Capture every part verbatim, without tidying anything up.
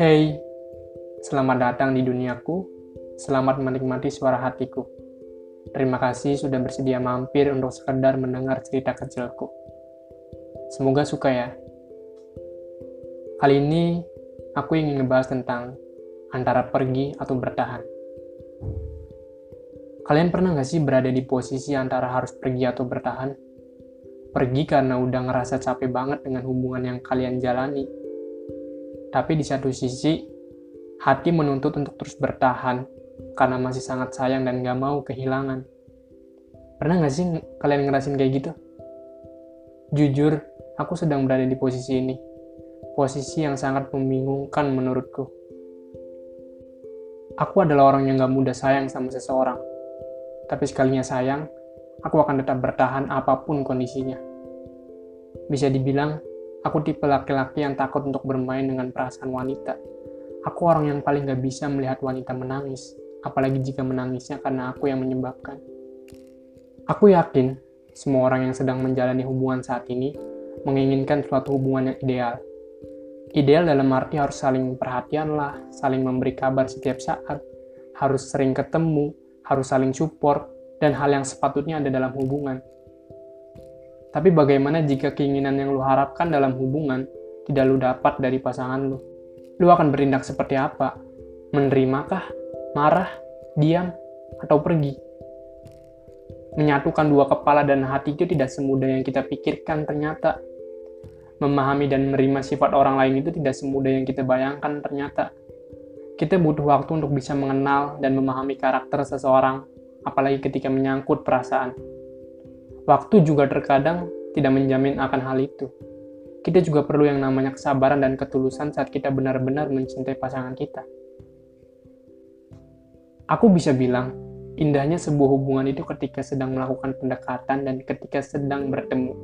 Hey, selamat datang di duniaku. Selamat menikmati suara hatiku. Terima kasih sudah bersedia mampir untuk sekedar mendengar cerita kecilku. Semoga suka ya. Kali ini aku ingin ngebahas tentang antara pergi atau bertahan. Kalian pernah gak sih berada di posisi antara harus pergi atau bertahan? Pergi karena udah ngerasa capek banget dengan hubungan yang kalian jalani. Tapi di satu sisi, hati menuntut untuk terus bertahan karena masih sangat sayang dan gak mau kehilangan. Pernah gak sih kalian ngerasin kayak gitu? Jujur, aku sedang berada di posisi ini. Posisi yang sangat membingungkan menurutku. Aku adalah orang yang gak mudah sayang sama seseorang. Tapi sekalinya sayang, aku akan tetap bertahan apapun kondisinya. Bisa dibilang, aku tipe laki-laki yang takut untuk bermain dengan perasaan wanita. Aku orang yang paling gak bisa melihat wanita menangis, apalagi jika menangisnya karena aku yang menyebabkan. Aku yakin, semua orang yang sedang menjalani hubungan saat ini menginginkan suatu hubungan yang ideal. Ideal dalam arti harus saling perhatian lah, saling memberi kabar setiap saat, harus sering ketemu, harus saling support, dan hal yang sepatutnya ada dalam hubungan. Tapi bagaimana jika keinginan yang lu harapkan dalam hubungan tidak lu dapat dari pasangan lu? Lu akan bertindak seperti apa? Menerimakah? Marah? Diam? Atau pergi? Menyatukan dua kepala dan hati itu tidak semudah yang kita pikirkan ternyata. Memahami dan menerima sifat orang lain itu tidak semudah yang kita bayangkan ternyata. Kita butuh waktu untuk bisa mengenal dan memahami karakter seseorang, apalagi ketika menyangkut perasaan. Waktu juga terkadang tidak menjamin akan hal itu. Kita juga perlu yang namanya kesabaran dan ketulusan saat kita benar-benar mencintai pasangan kita. Aku bisa bilang, indahnya sebuah hubungan itu ketika sedang melakukan pendekatan dan ketika sedang bertemu.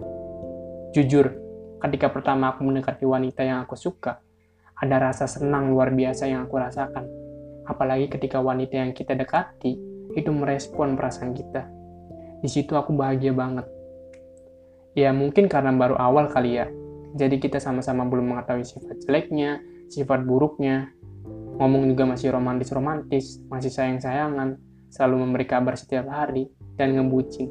Jujur, ketika pertama aku mendekati wanita yang aku suka, ada rasa senang luar biasa yang aku rasakan. Apalagi ketika wanita yang kita dekati itu merespon perasaan kita. Di situ aku bahagia banget. Ya mungkin karena baru awal kali ya. Jadi kita sama-sama belum mengetahui sifat jeleknya, sifat buruknya. Ngomong juga masih romantis-romantis, masih sayang-sayangan, selalu memberi kabar setiap hari dan ngebucin.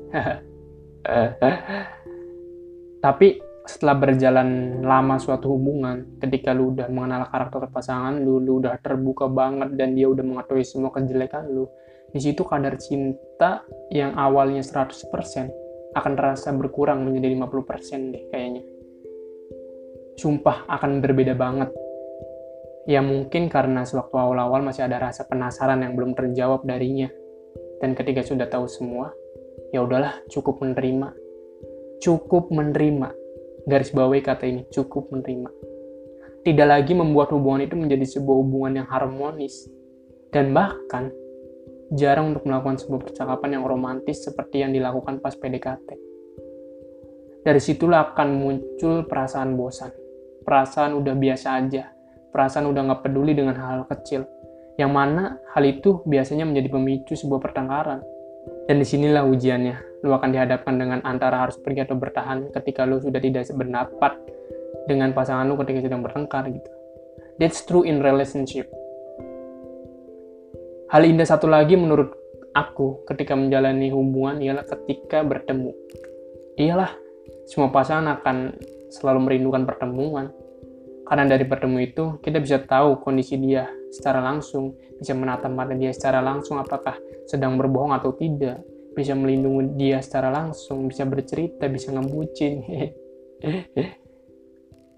Tapi setelah berjalan lama suatu hubungan, ketika lu udah mengenal karakter pasangan lu, lu udah terbuka banget dan dia udah mengetahui semua kejelekan lu, di situ kadar cinta yang awalnya seratus persen akan terasa berkurang menjadi lima puluh persen deh kayaknya. Sumpah akan berbeda banget. Ya mungkin karena sewaktu awal-awal masih ada rasa penasaran yang belum terjawab darinya. Dan ketika sudah tahu semua, ya udahlah cukup menerima. Cukup menerima. Garis bawahi kata ini, cukup menerima. Tidak lagi membuat hubungan itu menjadi sebuah hubungan yang harmonis. Dan bahkan jarang untuk melakukan sebuah percakapan yang romantis seperti yang dilakukan pas P D K T. Dari situlah akan muncul perasaan bosan. Perasaan udah biasa aja. Perasaan udah gak peduli dengan hal-hal kecil. Yang mana hal itu biasanya menjadi pemicu sebuah pertengkaran. Dan disinilah ujiannya. Lu akan dihadapkan dengan antara harus pergi atau bertahan ketika lu sudah tidak sependapat dengan pasangan lu ketika sedang bertengkar gitu. That's true in relationship. Hal indah satu lagi menurut aku ketika menjalani hubungan ialah ketika bertemu. Iyalah, semua pasangan akan selalu merindukan pertemuan. Karena dari bertemu itu, kita bisa tahu kondisi dia secara langsung, bisa menatap mata dia secara langsung apakah sedang berbohong atau tidak, bisa melindungi dia secara langsung, bisa bercerita, bisa ngebucin.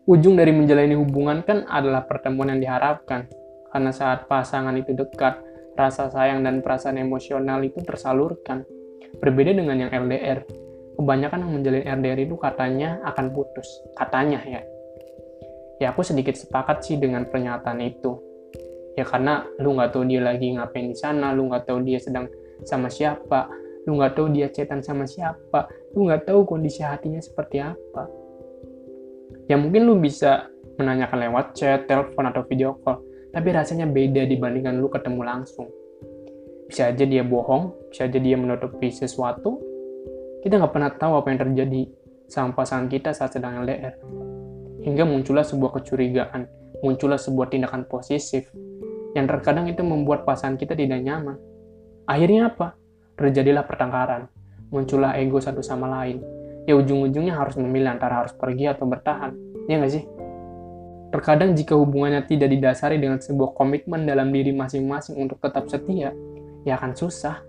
Ujung dari menjalani hubungan kan adalah pertemuan yang diharapkan. Karena saat pasangan itu dekat, rasa sayang dan perasaan emosional itu tersalurkan. Berbeda dengan yang L D R. Kebanyakan yang menjalin L D R itu katanya akan putus. Katanya ya. Ya aku sedikit sepakat sih dengan pernyataan itu. Ya karena lu gak tahu dia lagi ngapain di sana, lu gak tahu dia sedang sama siapa, lu gak tahu dia chatan sama siapa, lu gak tahu kondisi hatinya seperti apa. Ya mungkin lu bisa menanyakan lewat chat, telepon, atau video call. Tapi rasanya beda dibandingkan lu ketemu langsung. Bisa aja dia bohong, bisa aja dia menutupi sesuatu. Kita nggak pernah tahu apa yang terjadi. sama pasangan kita saat sedang L D R. Hingga muncullah sebuah kecurigaan, muncullah sebuah tindakan posesif, yang terkadang itu membuat pasangan kita tidak nyaman. Akhirnya apa? Terjadilah pertengkaran, muncullah ego satu sama lain. Ya ujung-ujungnya harus memilih antara harus pergi atau bertahan, ya nggak sih? Terkadang jika hubungannya tidak didasari dengan sebuah komitmen dalam diri masing-masing untuk tetap setia, ya akan susah.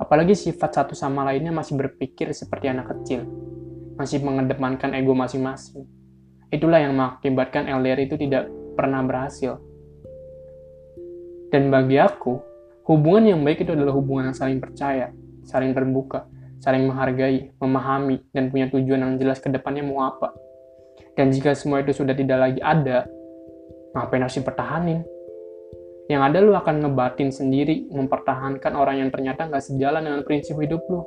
Apalagi sifat satu sama lainnya masih berpikir seperti anak kecil, masih mengedepankan ego masing-masing. Itulah yang mengakibatkan L D R itu tidak pernah berhasil. Dan bagi aku, hubungan yang baik itu adalah hubungan yang saling percaya, saling terbuka, saling menghargai, memahami, dan punya tujuan yang jelas ke depannya mau apa. Dan jika semua itu sudah tidak lagi ada, ngapain harus dipertahanin? Yang ada lu akan ngebatin sendiri, mempertahankan orang yang ternyata nggak sejalan dengan prinsip hidup lu.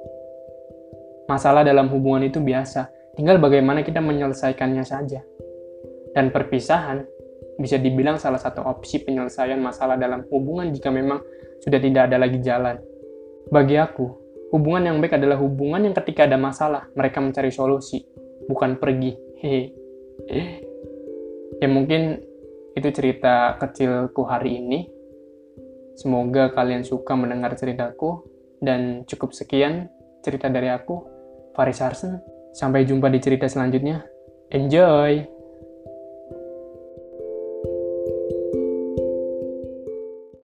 Masalah dalam hubungan itu biasa, tinggal bagaimana kita menyelesaikannya saja. Dan perpisahan bisa dibilang salah satu opsi penyelesaian masalah dalam hubungan jika memang sudah tidak ada lagi jalan. Bagi aku, hubungan yang baik adalah hubungan yang ketika ada masalah, mereka mencari solusi, bukan pergi. Hehe. Ya mungkin itu cerita kecilku hari ini. Semoga kalian suka mendengar ceritaku. Dan cukup sekian cerita dari aku, Faris Arsen. Sampai jumpa di cerita selanjutnya. Enjoy!